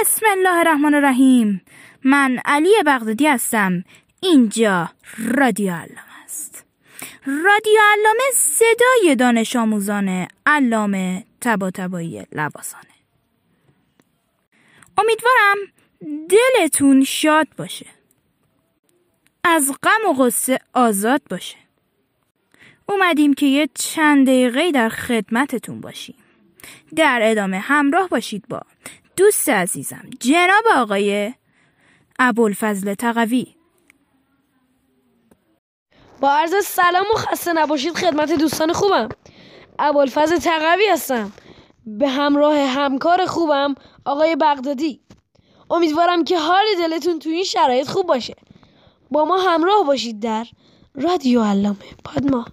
بسم الله الرحمن الرحیم. من علی بغدادی هستم. اینجا رادیو علامه است. رادیو علامه صدای دانش آموزان علامه طباطبایی لباسانه. امیدوارم دلتون شاد باشه، از غم و غصه آزاد باشه. اومدیم که یه چند دقیقه در خدمتتون باشیم. در ادامه همراه باشید با دوست عزیزم جناب آقای ابوالفضل تقوی. با عرض سلام و خسته نباشید خدمت دوستان خوبم. ابوالفضل تقوی هستم به همراه همکار خوبم آقای بغدادی. امیدوارم که حال دلتون تو این شرایط خوب باشه. با ما همراه باشید در رادیو علامه پادما.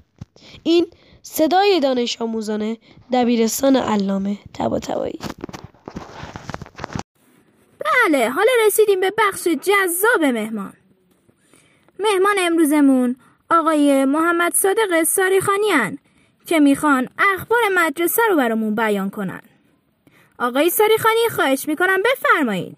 این صدای دانش آموزان دبیرستان علامه طباطبایی. بله، حالا رسیدیم به بخش جذاب مهمان امروزمون آقای محمد صادق ساریخانی هن که میخوان اخبار مدرسه رو برامون بیان کنن. آقای ساریخانی، خواهش میکنم بفرمایید.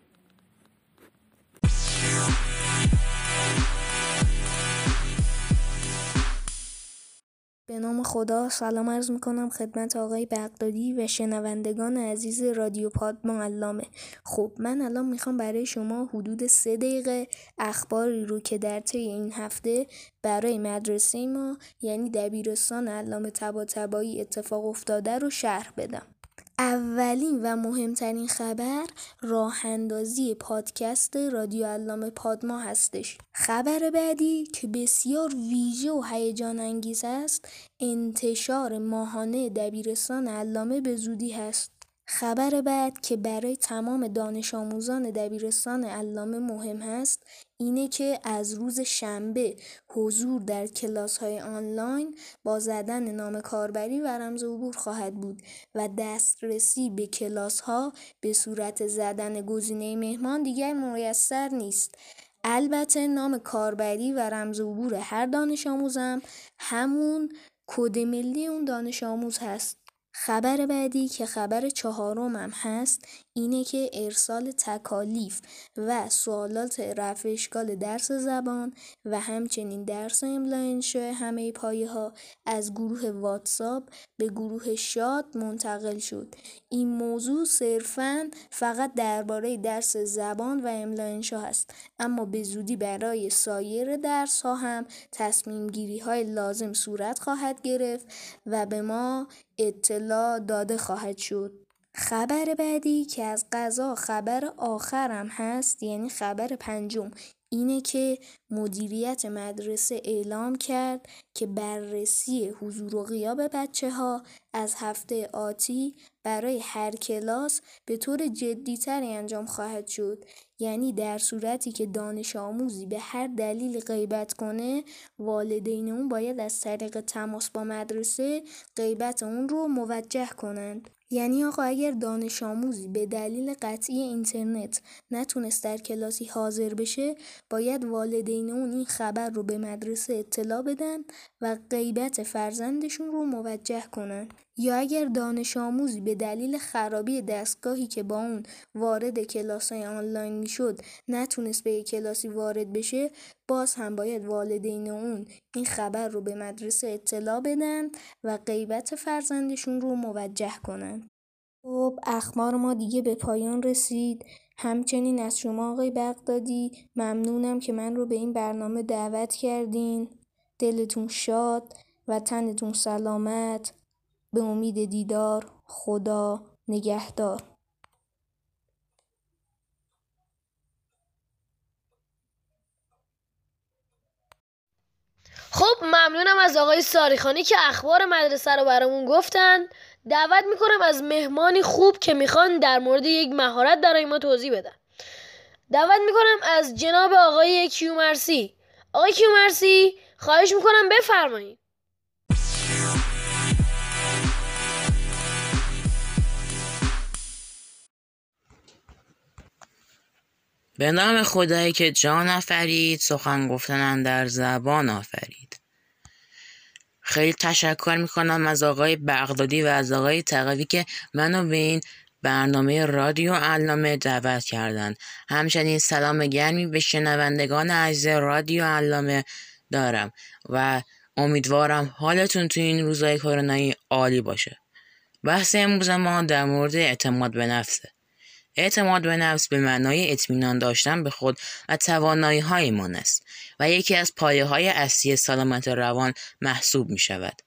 به نام خدا، سلام عرض میکنم خدمت آقای بغدادی و شنوندگان عزیز رادیو پادما علامه. خب، من الان میخوام برای شما حدود 3 دقیقه اخباری رو که در طی این هفته برای مدرسه ما یعنی دبیرستان علامه طباطبایی اتفاق افتاده رو شرح بدم. اولین و مهمترین خبر راه اندازی پادکست رادیو علامه پادما هستش. خبر بعدی که بسیار ویژه و هیجان انگیز است، انتشار ماهانه دبیرستان علامه به زودی هست. خبر بعد که برای تمام دانش آموزان دبیرستان علامه مهم هست، اینه که از روز شنبه حضور در کلاس‌های آنلاین با زدن نام کاربری و رمز عبور خواهد بود و دسترسی به کلاس‌ها به صورت زدن گزینه مهمان دیگر میسر نیست. البته نام کاربری و رمز عبور هر دانش آموزم همون کد ملی اون دانش آموز هست. خبر بعدی که خبر 4 هم هست، اینه که ارسال تکالیف و سوالات رفع اشکال درس زبان و همچنین درس املا انشاء همه پایه‌ها از گروه واتساپ به گروه شاد منتقل شد. این موضوع صرفاً فقط درباره درس زبان و املا انشاء هست، اما به زودی برای سایر درس‌ها هم تصمیم گیری‌های لازم صورت خواهد گرفت و به ما اطلاع داده خواهد شد. خبر بعدی که از قضا خبر آخرم هست، یعنی خبر 5، اینه که مدیریت مدرسه اعلام کرد که بررسی حضور و غیاب بچه‌ها از هفته آتی برای هر کلاس به طور جدی‌تر انجام خواهد شد. یعنی در صورتی که دانش آموزی به هر دلیل غیبت کنه، والدین اون باید از طریق تماس با مدرسه غیبت اون رو موجه کنند. یعنی آقا اگر دانش آموزی به دلیل قطعی اینترنت نتونست در کلاسی حاضر بشه، باید والدین اون این خبر رو به مدرسه اطلاع بدن و غیبت فرزندشون رو موجه کنن. یا اگر دانش آموزی به دلیل خرابی دستگاهی که با اون وارد کلاس‌های آنلاین میشد نتونست به کلاسی وارد بشه، باز هم باید والدین اون این خبر رو به مدرسه اطلاع بدن و غیبت فرزندشون رو موجه کنن. خب، اخبار ما دیگه به پایان رسید. همچنین از شما آقای بغدادی ممنونم که من رو به این برنامه دعوت کردین. دلتون شاد و تنتون سلامت. به امید دیدار. خدا نگهدار. خب، ممنونم از آقای ساریخانی که اخبار مدرسه رو برامون گفتن. دعوت میکنم از مهمانی خوب که میخوان در مورد یک مهارت برای ما توضیح بدن. دعوت میکنم از جناب آقای کیومرسی. آقای کیومرسی، خواهش میکنم بفرمایید. به نام خدایی که جان آفرید، سخن گفتن در زبان آفرید. خیلی تشکر میکنم از آقای بغدادی و از آقای تقوی که منو به این برنامه رادیو علامه دعوت کردند. همچنین سلام گرمی به شنوندگان عزیز رادیو علامه دارم و امیدوارم حالتون تو این روزهای کرونایی عالی باشه. بحث امروز ما در مورد اعتماد به نفسه. اعتماد به نفس به معنای اطمینان داشتن به خود و توانایی‌هایمان است و یکی از پایه‌های اصلی سلامت روان محسوب می‌شود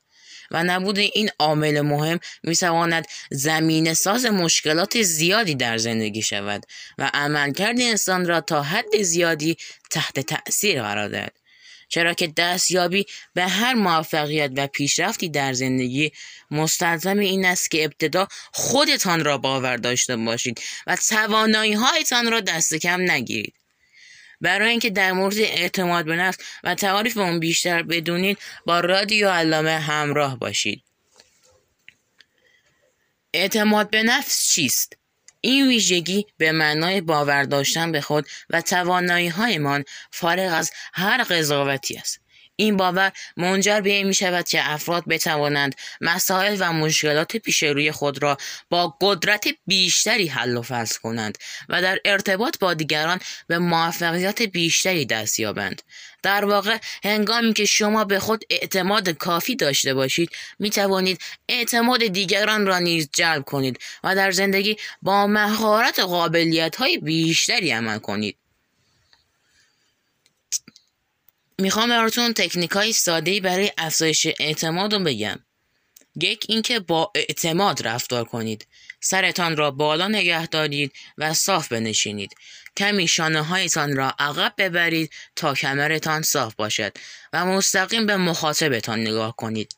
و نبود این عامل مهم می‌تواند زمینه‌ساز مشکلات زیادی در زندگی شود و عملکرد انسان را تا حد زیادی تحت تأثیر قرار دهد، چرا که دستیابی به هر موفقیت و پیشرفتی در زندگی مستلزم این است که ابتدا خودتان را باور داشته باشید و توانایی‌هایتان را دست کم نگیرید. برای اینکه در مورد اعتماد به نفس و تعاریف اون بیشتر بدونید با رادیو علامه همراه باشید. اعتماد به نفس چیست؟ این ویژگی به معنای باور داشتن به خود و توانایی‌هایمان فارغ از هر قضاوتی است. این باور منجر به این می‌شود که افراد بتوانند مسائل و مشکلات پیش روی خود را با قدرت بیشتری حل و فصل کنند و در ارتباط با دیگران به موفقیت بیشتری دست یابند. در واقع هنگامی که شما به خود اعتماد کافی داشته باشید می‌توانید اعتماد دیگران را نیز جلب کنید و در زندگی با مهارت و قابلیت‌های بیشتری عمل کنید. میخوام براتون تکنیک‌های ساده‌ای برای افزایش اعتماد رو بگم. یک، اینکه با اعتماد رفتار کنید. سرتان را بالا نگه دارید و صاف بنشینید. کمی شانه‌هایتان را عقب ببرید تا کمرتان صاف باشد و مستقیم به مخاطبتان نگاه کنید.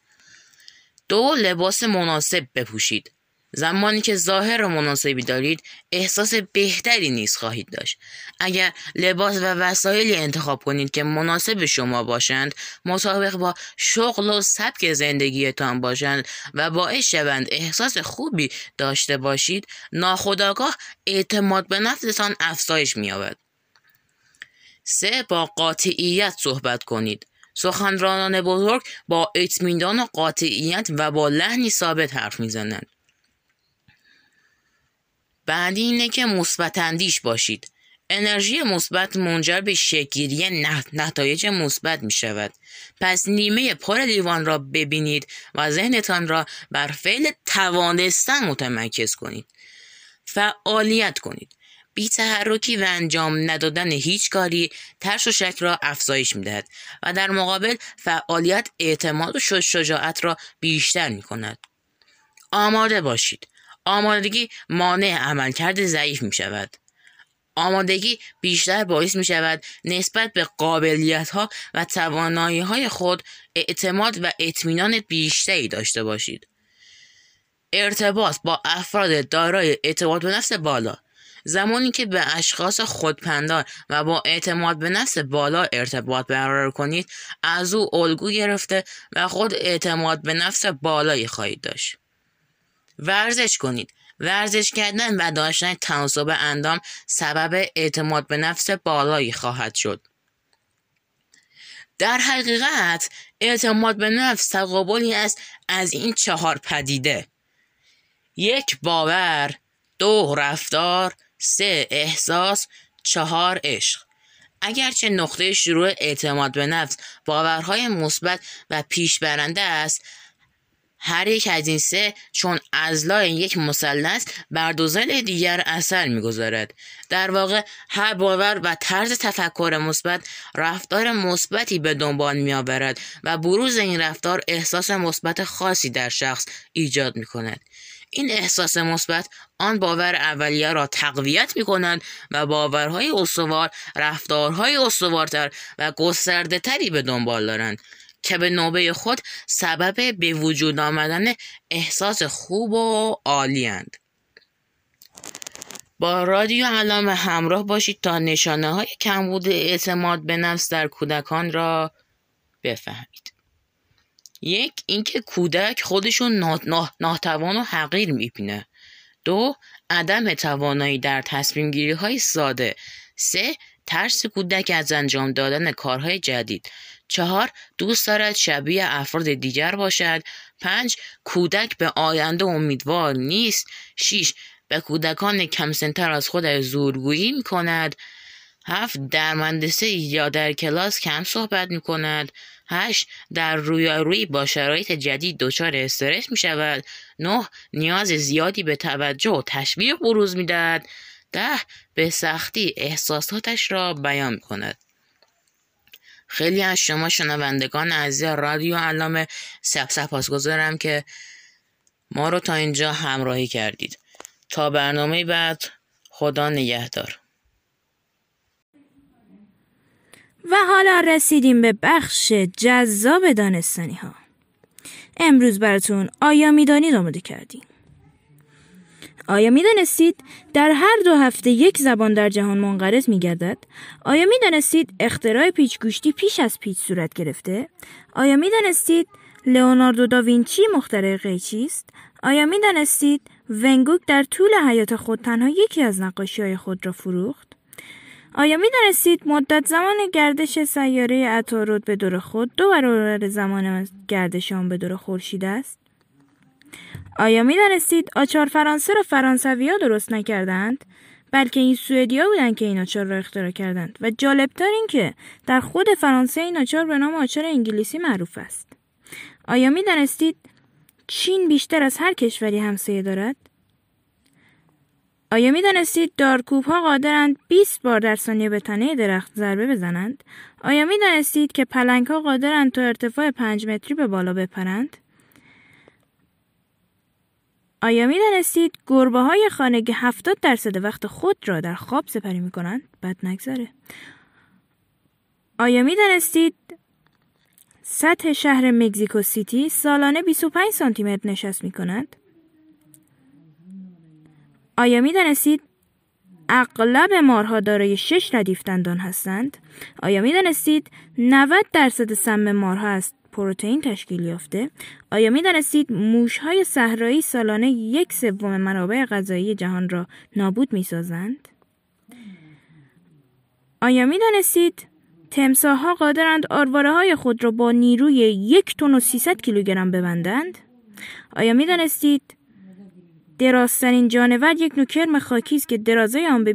دو، لباس مناسب بپوشید. زمانی که ظاهر مناسبی دارید احساس بهتری نیز خواهید داشت. اگر لباس و وسایلی انتخاب کنید که مناسب شما باشند، مطابق با شغل و سبک زندگیتان باشند و باعث شوند احساس خوبی داشته باشید، ناخودآگاه اعتماد به نفستان افزایش می‌یابد. 3. با قاطعیت صحبت کنید. سخنرانان بزرگ با اطمینان و قاطعیت و با لحنی ثابت حرف می‌زنند. بعدی اینه که مثبت اندیش باشید. انرژی مثبت منجر به شکل‌گیری نتایج مثبت می شود. پس نیمه پر لیوان را ببینید و ذهنتان را بر فعل توانستن متمرکز کنید. فعالیت کنید. بی تحرکی و انجام ندادن هیچ کاری ترس و شک را افزایش می دهد و در مقابل فعالیت اعتماد و شجاعت را بیشتر می کند. آماده باشید. آمادگی مانع عملکرد ضعیف می شود. آمادگی بیشتر باعث می شود نسبت به قابلیت ها و توانایی های خود اعتماد و اطمینان بیشتری داشته باشید. ارتباط با افراد دارای اعتماد به نفس بالا. زمانی که به اشخاص خودپندار و با اعتماد به نفس بالا ارتباط برقرار کنید، از او الگو گرفته و خود اعتماد به نفس بالایی خواهید داشت. ورزش کنید. ورزش کردن و داشتن تناسب اندام سبب اعتماد به نفس بالایی خواهد شد. در حقیقت اعتماد به نفس تقابلی است از این 4 پدیده: 1. باور، 2. رفتار، 3. احساس، 4. عشق. اگرچه نقطه شروع اعتماد به نفس باورهای مثبت و پیشبرنده است، هر یک از این 3 چون اضلاع یک مثلث بر 2 ضلع دیگر اثر می‌گذارد. در واقع هر باور و طرز تفکر مثبت رفتار مثبتی به دنبال می‌آورد و بروز این رفتار احساس مثبت خاصی در شخص ایجاد می‌کند. این احساس مثبت آن باور اولیه را تقویت می‌کند و باورهای استوار رفتارهای استوارتر و گسترده‌تری به دنبال دارند که به نوبه خود سبب به وجود آمدن احساس خوب و عالی اند. با رادیو علامه همراه باشید تا نشانه‌های کمبود اعتماد به نفس در کودکان را بفهمید. 1. اینکه کودک خودشون ناتوان و حقیر می‌بینه. 2. عدم توانایی در تصمیم‌گیری‌های ساده. 3. ترس کودک از انجام دادن کارهای جدید. 4. دوست دارد شبیه افراد دیگر باشد. 5. کودک به آینده امیدوار نیست. 6. به کودکان کمسنتر از خود زورگویی می کند. 7 در مدرسه یا در کلاس کم صحبت می کند. 8 در رویارویی با شرایط جدید دچار استرس می شود. 9 نیاز زیادی به توجه و تشویق بروز می دهد. 10 به سختی احساساتش را بیان می کند. خیلی از شما شنوندگان عزیز رادیو علامه سپاسگزارم که ما رو تا اینجا همراهی کردید. تا برنامه بعد خدا نگهدار. و حالا رسیدیم به بخش جذاب دانستنی ها. امروز براتون آیا میدانید آماده کردیم. آیا میدانستید در هر 2 هفته یک زبان در جهان منقرض میگردد؟ آیا میدانستید اختراع پیچگوشتی پیش از پیچ صورت گرفته؟ آیا میدانستید لئوناردو داوینچی مخترع قیچی است؟ آیا میدانستید ون گوگ در طول حیات خود تنها یکی از نقاشی‌های خود را فروخت؟ آیا می‌دانستید مدت زمان گردش سیاره عطارد به دور خود 2 برابر زمان گردش آن به دور خورشید است؟ آیا می‌دانستید آچار فرانسه را فرانسوی‌ها درست نکردند، بلکه این سوئدی‌ها بودند که این آچار را اختراع کردند و جالب‌تر این که در خود فرانسه این آچار به نام آچار انگلیسی معروف است. آیا می‌دانستید چین بیشتر از هر کشوری همسایه دارد؟ آیا می‌دانستید دارکوب‌ها قادرند 20 بار در ثانیه به تنه درخت ضربه بزنند؟ آیا می‌دانستید که پلنگ‌ها قادرند تا ارتفاع 5 متری به بالا بپرند؟ آیا می‌دانستید گربه‌های خانگی 70% وقت خود را در خواب سپری می‌کنند؟ بد نگذره. آیا می‌دانستید سطح شهر مکزیکو سیتی سالانه 25 سانتیمتر نشست می‌کند؟ آیا می‌دانستید اغلب مارها دارای 6 ردیف دندان هستند؟ آیا می‌دانستید 90% سم مارها از پروتئین تشکیل یافته؟ آیا می‌دانستید موش‌های صحرایی سالانه 1/3 منابع غذایی جهان را نابود می‌سازند؟ آیا می‌دانستید تمساح‌ها قادرند آرواره‌های خود را با نیروی 1 تن و 300 کیلوگرم ببندند؟ آیا می‌دانستید درازترین جانور یک نوع کرم خاکی است که درازای آن به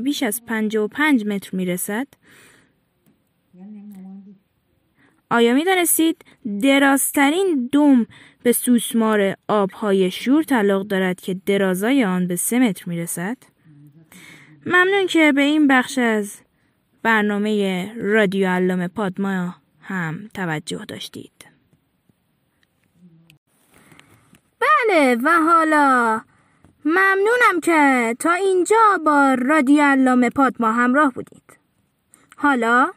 بیش از 55 متر میرسد؟ آیا می‌دانستید درازترین دم به سوسمار آبهای شور تعلق دارد که درازای آن به 3 متر میرسد؟ ممنون که به این بخش از برنامه رادیو علامه پادما هم توجه داشتید. بله و حالا ممنونم که تا اینجا با رادیو علامه پادما همراه بودید. حالا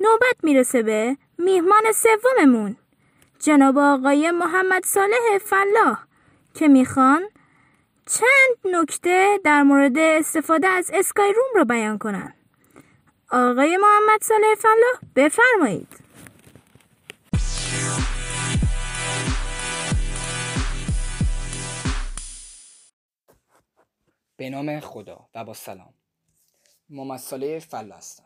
نوبت میرسه به میهمان سوممون جناب آقای محمد صالح فلاح که میخوان چند نکته در مورد استفاده از اسکای روم رو بیان کنن. آقای محمد صالح فلاح بفرمایید. به نام خدا و با سلام. محمد صالح فلاح هستم.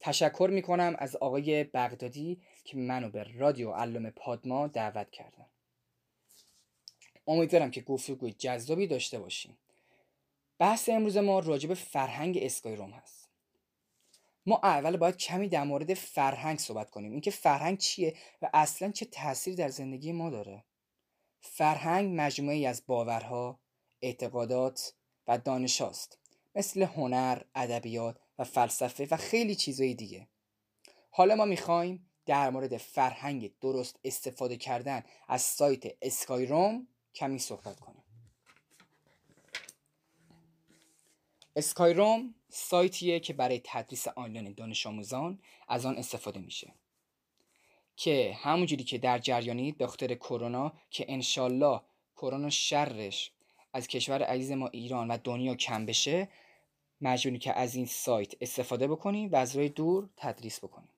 تشکر می کنم از آقای بغدادی که منو به رادیو علامه پادما دعوت کردن. امیدوارم که گفتگوی جذابی داشته باشیم. بحث امروز ما راجع به فرهنگ اسکای روم هست. ما اول باید کمی در مورد فرهنگ صحبت کنیم. اینکه فرهنگ چیه و اصلا چه تأثیری در زندگی ما داره. فرهنگ مجموعه‌ای از باورها، اعتقادات و دانش هاست، مثل هنر، ادبیات و فلسفه و خیلی چیزهای دیگه. حالا ما میخوایم در مورد فرهنگ درست استفاده کردن از سایت اسکای روم کمی صحبت کنیم. اسکای روم سایتیه که برای تدریس آنلاین دانش آموزان از آن استفاده میشه، که همونجوری که در جریانید داخل کرونا که انشالله کرونا شرش از کشور عزیز ما ایران و دنیا کم بشه، مجبوری که از این سایت استفاده بکنیم و از روی دور تدریس بکنیم.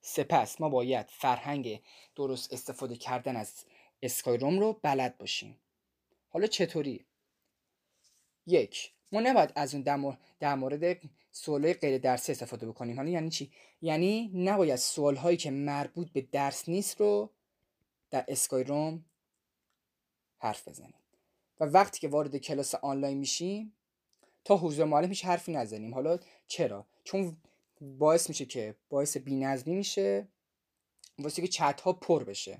سپس ما باید فرهنگ درست استفاده کردن از اسکای روم رو بلد باشیم. حالا چطوری؟ 1. ما نباید از اون در مورد سوالای غیر درسی استفاده بکنیم. حالا یعنی چی؟ یعنی نباید سوالهایی که مربوط به درس نیست رو در اسکای روم حرف بزنیم. و وقتی که وارد کلاس آنلاین میشیم تا حضور معلم هیچ حرفی نزنیم. حالا چرا؟ چون باعث میشه که باعث بی‌نظمی میشه، واسه که چت ها پر بشه.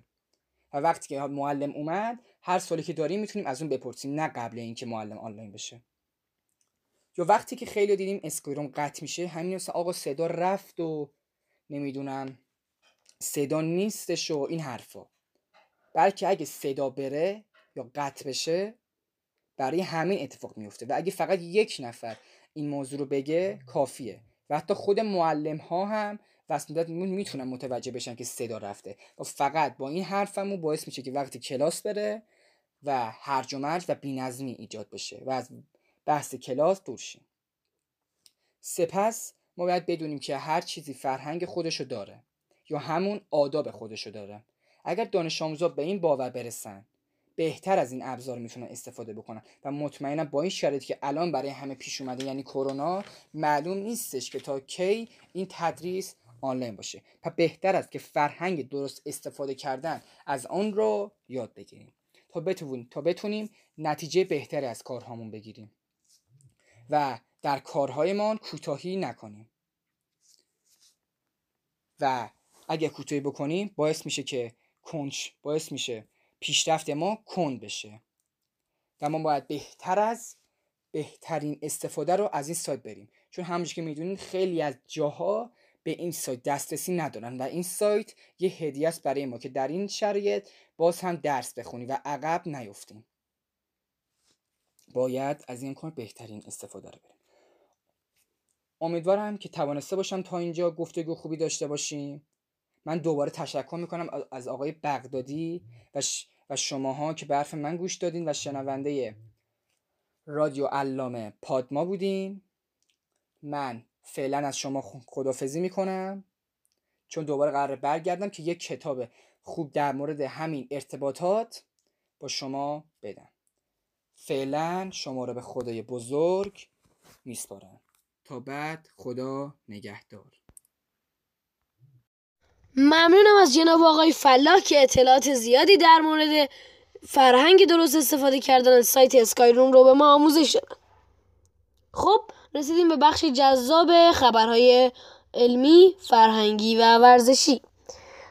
و وقتی که معلم اومد هر سوالی که داریم میتونیم از اون بپرسیم، نه قبل اینکه معلم آنلاین بشه. یا وقتی که خیلی دیدیم اسکرین قطع میشه، همین مثلا آقا صدا رفت و نمیدونم صدا نیستش و این حرفا. بلکه اگه صدا بره یا قطع بشه برای همین اتفاق میفته و اگه فقط یک نفر این موضوع رو بگه کافیه و حتی خود معلم ها هم واسه میتونن متوجه بشن که صدا رفته و فقط با این حرفمو باعث میشه که وقتی کلاس بره و هرج و مرج و بی‌نظمی ایجاد بشه و از بحث کلاس دور شیم. سپس ما باید بدونیم که هر چیزی فرهنگ خودشو داره یا همون آداب خودشو داره. اگر دانش آموزا به این باور برسن بهتر از این ابزار میتونن استفاده بکنن و مطمئنم با این شرایطی که الان برای همه پیش اومده، یعنی کرونا، معلوم نیستش که تا کی این تدریس آنلاین باشه. پس بهتر است که فرهنگ درست استفاده کردن از آن رو یاد بگیریم تا بتونیم نتیجه بهتری از کارهامون بگیریم و در کارهایمان کوتاهی نکنیم. و اگه کوتاهی بکنیم باعث میشه پیشرفت ما کند بشه و ما باید بهترین استفاده رو از این سایت بریم، چون همونجوری که میدونید خیلی از جاها به این سایت دسترسی ندارن و این سایت یه هدیه است برای ما که در این شرایط باز هم درس بخونیم و عقب نیفتیم. باید از این کار بهترین استفاده رو بریم. امیدوارم که توانسته باشم تا اینجا گفتگو خوبی داشته باشیم. من دوباره تشکر میکنم از آقای بغدادی و شماها که به حرف من گوش دادین و شنونده رادیو علامه پادما بودین. من فعلا از شما خداحافظی میکنم چون دوباره قراره برگردم که یک کتاب خوب در مورد همین ارتباطات با شما بدم. فعلا شما رو به خدای بزرگ میسپارم. تا بعد، خدا نگهدار. ممنونم از جناب آقای فلاح که اطلاعات زیادی در مورد فرهنگ درست استفاده کردن از سایت اسکای روم رو به ما آموزش دادن. خب رسیدیم به بخش جذاب خبرهای علمی، فرهنگی و ورزشی.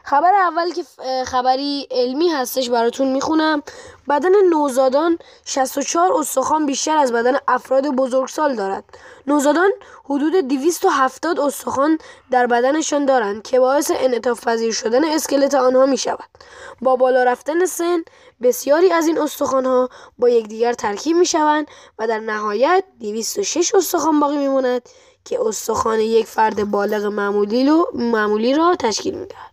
خبر اول که خبری علمی هستش براتون میخونم. بدن نوزادان 64 استخوان بیشتر از بدن افراد بزرگسال دارد. نوزادان حدود 270 استخوان در بدنشان دارند که باعث انعطاف پذیر شدن اسکلت آنها میشود. با بالا رفتن سن بسیاری از این استخوانها با یکدیگر ترکیب میشوند و در نهایت 206 استخوان باقی میماند که استخوان یک فرد بالغ معمولی را تشکیل میدهد.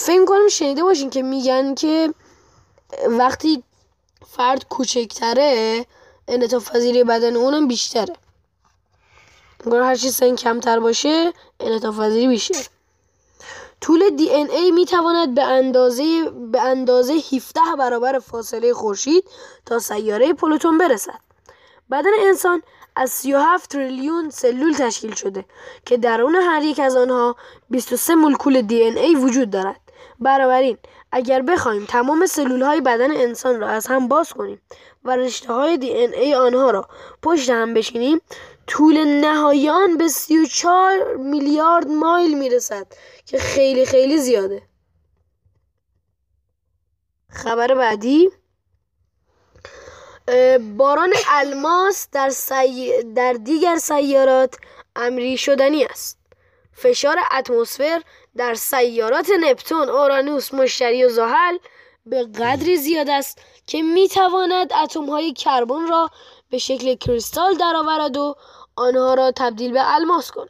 فکر کنم شنیده باشین که میگن که وقتی فرد کوچکتره انعطاف پذیری بدن اونم بیشتره. انگار هرچی سن کمتر باشه انعطاف پذیری بیشتره. طول دی ان ای میتواند به اندازه 17 برابر فاصله خورشید تا سیاره پلوتون برسد. بدن انسان از 37 تریلیون سلول تشکیل شده که درون هر یک از آنها 23 مولکول دی ان ای وجود دارد. بنابراین اگر بخوایم تمام سلول‌های بدن انسان را از هم باز کنیم و رشته‌های دی ان ای آنها را پشت هم بچینیم، طول نهایی آن به 34 میلیارد مایل میرسد که خیلی خیلی زیاده. خبر بعدی، باران الماس در دیگر سیارات امری شدنی است. فشار اتمسفر در سیارات نپتون، اورانوس، مشتری و زحل به قدری زیاد است که میتواند اتم‌های کربن را به شکل کریستال درآورد و آنها را تبدیل به الماس کند.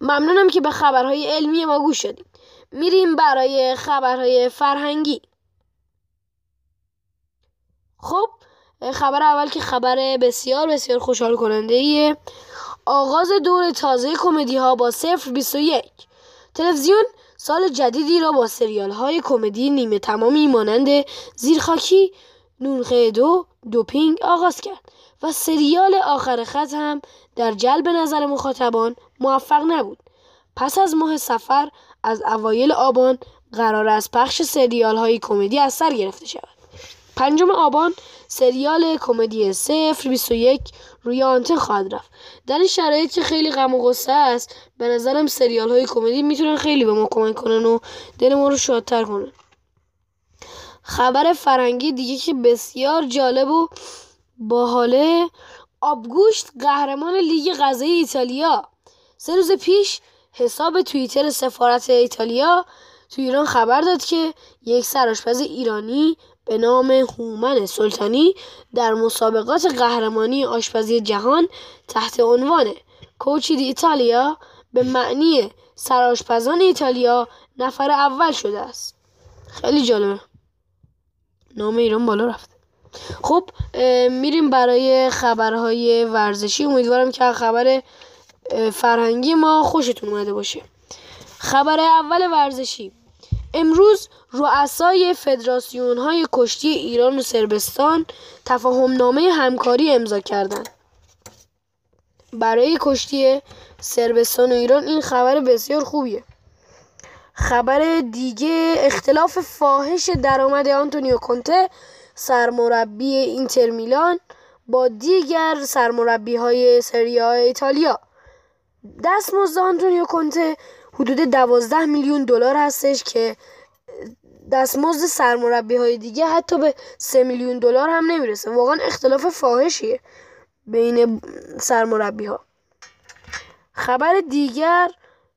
ممنونم که به خبرهای علمی ما گوش دادید. میریم برای خبرهای فرهنگی. خب خبر اول که خبر بسیار بسیار خوشحال کننده ایه. آغاز دور تازه کمدی ها با 0-21. تلویزیون سال جدیدی را با سریال های کمدی نیمه تمامی مانند زیرخاکی، نونخه دو، دوپینگ آغاز کرد و سریال آخر خط هم در جلب نظر مخاطبان موفق نبود. پس از ماه صفر از اوایل آبان قرار است پخش سریال های کمدی از سر گرفته شود. 5 آبان سریال کمدی 021 روی آنتن خواهد رفت. در این شرایط که خیلی غم و غصه است، به نظرم سریال های کمدی میتونن خیلی به ما کمک کنن و دل ما رو شادتر کنن. خبر فرنگی دیگه که بسیار جالب و باحاله، آبگوشت قهرمان لیگ غذایی ایتالیا. 3 روز پیش حساب توییتر سفارت ایتالیا تو ایران خبر داد که یک سرآشپز ایرانی به نام هومن سلطانی در مسابقات قهرمانی آشپزی جهان تحت عنوان کوچی دی ایتالیا به معنی سرآشپزان ایتالیا نفر اول شده است. خیلی جالبه، نام ایران بالا رفت. خب میریم برای خبرهای ورزشی. امیدوارم که خبر فرهنگی ما خوشتون اومده باشه. خبر اول ورزشی، امروز رؤسای فدراسیون‌های کشتی ایران و صربستان تفاهم‌نامه همکاری امضا کردند. برای کشتی صربستان و ایران این خبر بسیار خوبیه. خبر دیگه، اختلاف فاحش درآمد آنتونیو کونته سرمربی اینتر میلان با دیگر سرمربی‌های سری آ ایتالیا. دستمزد آنتونیو کونته حدود 12 میلیون دلار هستش که دستمزد سرمربی‌های دیگه حتی به 3 میلیون دلار هم نمیرسه. واقعا اختلاف فاحشیه بین سرمربی‌ها. خبر دیگر،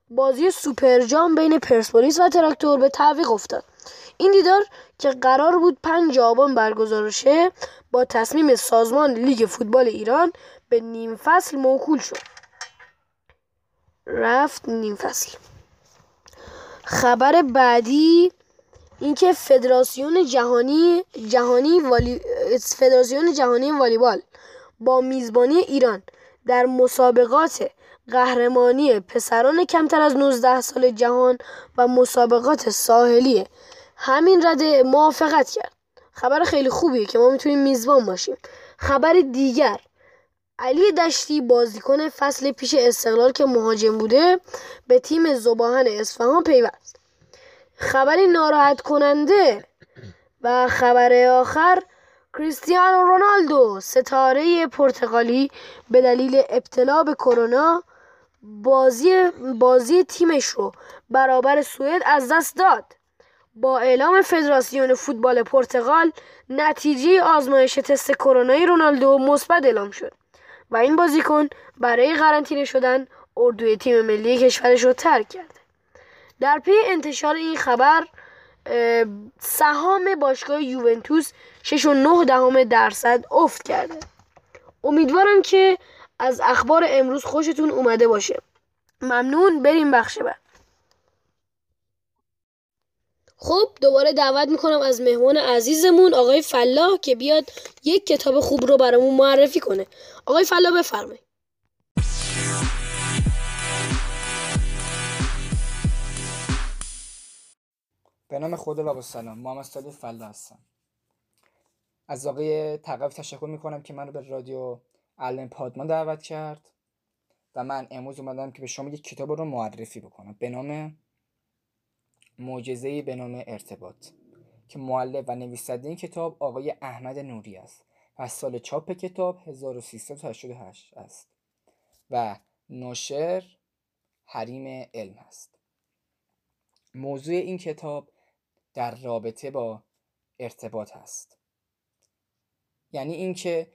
بازی سوپر جام بین پرسپولیس و تراکتور به تعویق افتاد. این دیدار که قرار بود 5 آبان برگزار شه، با تصمیم سازمان لیگ فوتبال ایران به نیم فصل موکول شد. رفت نیم فصل. خبر بعدی اینکه فدراسیون جهانی والیبال با میزبانی ایران در مسابقات قهرمانی پسران کمتر از 19 سال جهان و مسابقات ساحلی همین رده موافقت کرد. خبر خیلی خوبیه که ما میتونیم میزبان باشیم. خبر دیگر، علی دشتی بازیکن فصل پیش استقلال که مهاجم بوده به تیم ذوباهن اصفهان پیوست. خبر ناراحت کننده و خبر آخر، کریستیانو رونالدو ستاره پرتغالی به دلیل ابتلا به کرونا بازی تیمش رو برابر سوئد از دست داد. با اعلام فدراسیون فوتبال پرتغال نتیجه آزمایش تست کرونایی رونالدو مثبت اعلام شد و این بازیکن برای قرنطینه شدن اردوی تیم ملی کشورش رو ترک کرد. در پی انتشار این خبر، سهام باشگاه یوونتوس 6.9% افت کرده. امیدوارم که از اخبار امروز خوشتون اومده باشه. ممنون. بریم بخش بعد. خب دوباره دعوت میکنم از مهمان عزیزمون آقای فلاح که بیاد یک کتاب خوب رو برامون معرفی کنه. آقای فلاح بفرمایید. به نام خدا و با سلام، محمد صالح فلاح هستم. از آقای تقوی تشکر میکنم که من رو به رادیو علامه پادما دعوت کرد و من امروز اومدم که به شما یک کتاب رو معرفی بکنم به نام معجزه‌ای به نام ارتباط که مؤلف و نویسنده این کتاب آقای احمد نوری است و سال چاپ کتاب 1388 است و ناشر حریم علم است. موضوع این کتاب در رابطه با ارتباط است، یعنی اینکه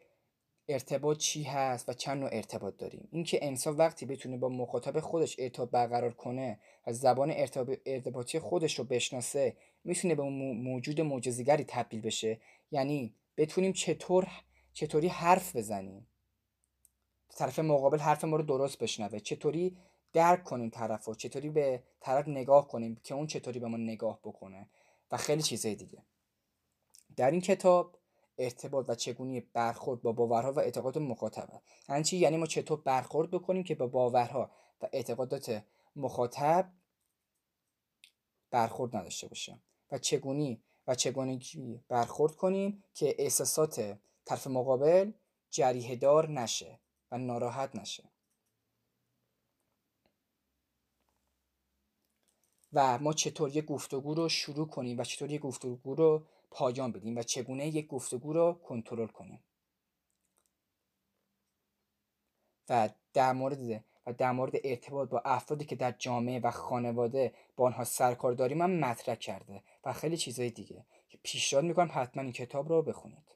ارتباط چی هست و چند نوع ارتباط داریم. اینکه انسان وقتی بتونه با مخاطب خودش ارتباط برقرار کنه و زبان ارتباطی خودش رو بشناسه، میتونه به موجود معجزه‌گری تبدیل بشه. یعنی بتونیم چطوری حرف بزنیم، طرف مقابل حرف ما رو درست بشنوه، چطوری درک کنیم طرفو، چطوری به طرف نگاه کنیم که اون چطوری به ما نگاه بکنه و خیلی چیزهای دیگه. در این کتاب ارتباط و چگونی برخورد با باورها و اعتقادات مخاطب. یعنی ما چطور برخورد بکنیم که با باورها و اعتقادات مخاطب برخورد نداشته باشه و چگونی برخورد کنیم که احساسات طرف مقابل جریحه دار نشه و ناراحت نشه. و ما چطور یک گفتگو رو شروع کنیم و چطور یک گفتگو رو پایان بدیم و چگونه یک گفتگو رو کنترل کنیم. و در مورد ارتباط با افرادی که در جامعه و خانواده با آنها سرکار داریم هم مطرح کرده و خیلی چیزهای دیگه که پیشنهاد میکنم حتما این کتاب رو بخونید.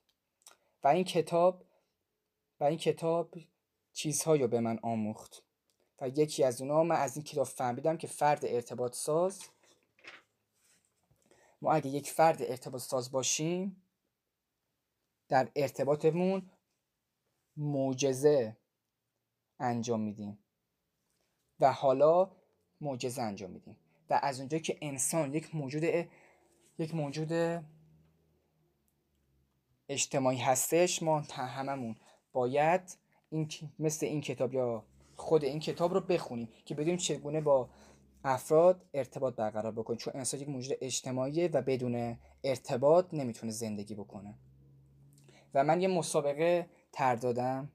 و این کتاب چیزهایی رو به من آموخت و یکی از اونها من از این کتاب فهمیدم که فرد ارتباط ساز، ما اگه یک فرد ارتباط ساز باشیم در ارتباطمون معجزه انجام میدیم و حالا معجزه انجام میدیم. و از اونجایی که انسان یک موجود اجتماعی هستش، ما هممون باید مثل این کتاب یا خود این کتاب رو بخونیم که بدونیم چگونه با افراد ارتباط برقرار بکنیم، چون انسان یک موجود اجتماعیه و بدون ارتباط نمیتونه زندگی بکنه. و من یه مسابقه تر دادم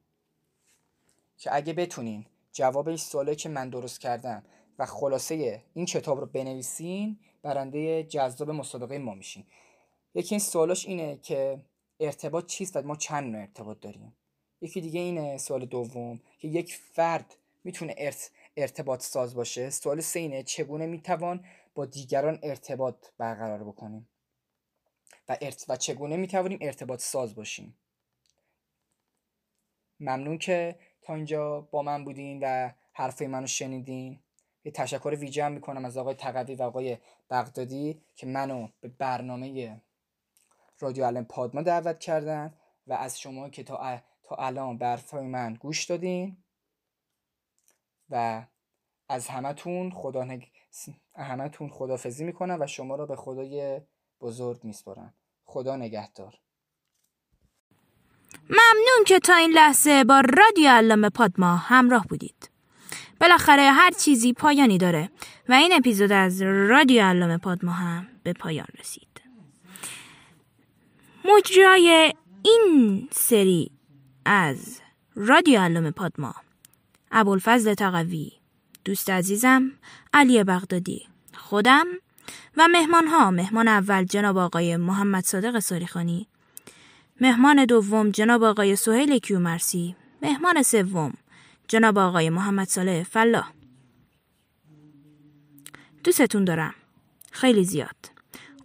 که اگه بتونین جواب این سوالی که من درست کردم و خلاصه این کتاب رو بنویسین، برنده جذاب مسابقه ما میشین. یکی این سوالاش اینه که ارتباط چیست و ما چند نوع ارتباط داریم. یکی دیگه اینه سوال دوم که یک فرد میتونه ارتباط ساز باشه. سوال سه اینه چگونه میتوان با دیگران ارتباط برقرار بکنیم و چگونه میتوانیم ارتباط ساز باشیم. ممنون که تا اینجا با من بودین و حرفای منو شنیدین. یه تشکر ویژه هم میکنم از آقای تقوی و آقای بغدادی که منو به برنامه رادیو علامه پادما دعوت کردن و از شما که تا الان به حرفای من گوش دادین. و از همتون خداحافظی میکنم و شما را به خدای بزرگ میسپارم. خدا نگهدار. ممنون که تا این لحظه با رادیو علامه پادما همراه بودید. بالاخره هر چیزی پایانی داره و این اپیزود از رادیو علامه پادما هم به پایان رسید. مجرای این سری از رادیو علامه پادما، ابوالفضل تقوی، دوست عزیزم علی بغدادی، خودم و مهمان اول جناب آقای محمد صادق ساریخانی، مهمان دوم جناب آقای سهیل کیومرسی، مهمان سوم جناب آقای محمد صالح فلاح. دوستتون دارم خیلی زیاد.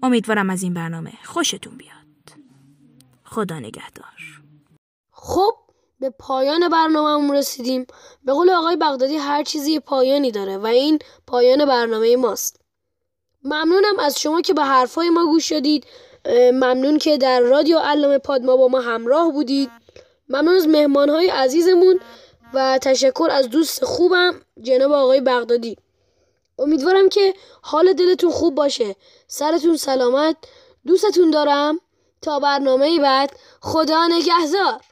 امیدوارم از این برنامه خوشتون بیاد. خدا نگهدار. خب به پایان برنامه‌مون رسیدیم. به قول آقای بغدادی هر چیزی پایانی داره و این پایان برنامه ماست. ممنونم از شما که به حرفای ما گوش شدید. ممنون که در رادیو علامه پادما با ما همراه بودید. ممنون از مهمانهای عزیزمون و تشکر از دوست خوبم جناب آقای بغدادی. امیدوارم که حال دلتون خوب باشه. سرتون سلامت. دوستتون دارم. تا برنامه بعد. خدا نگهدار.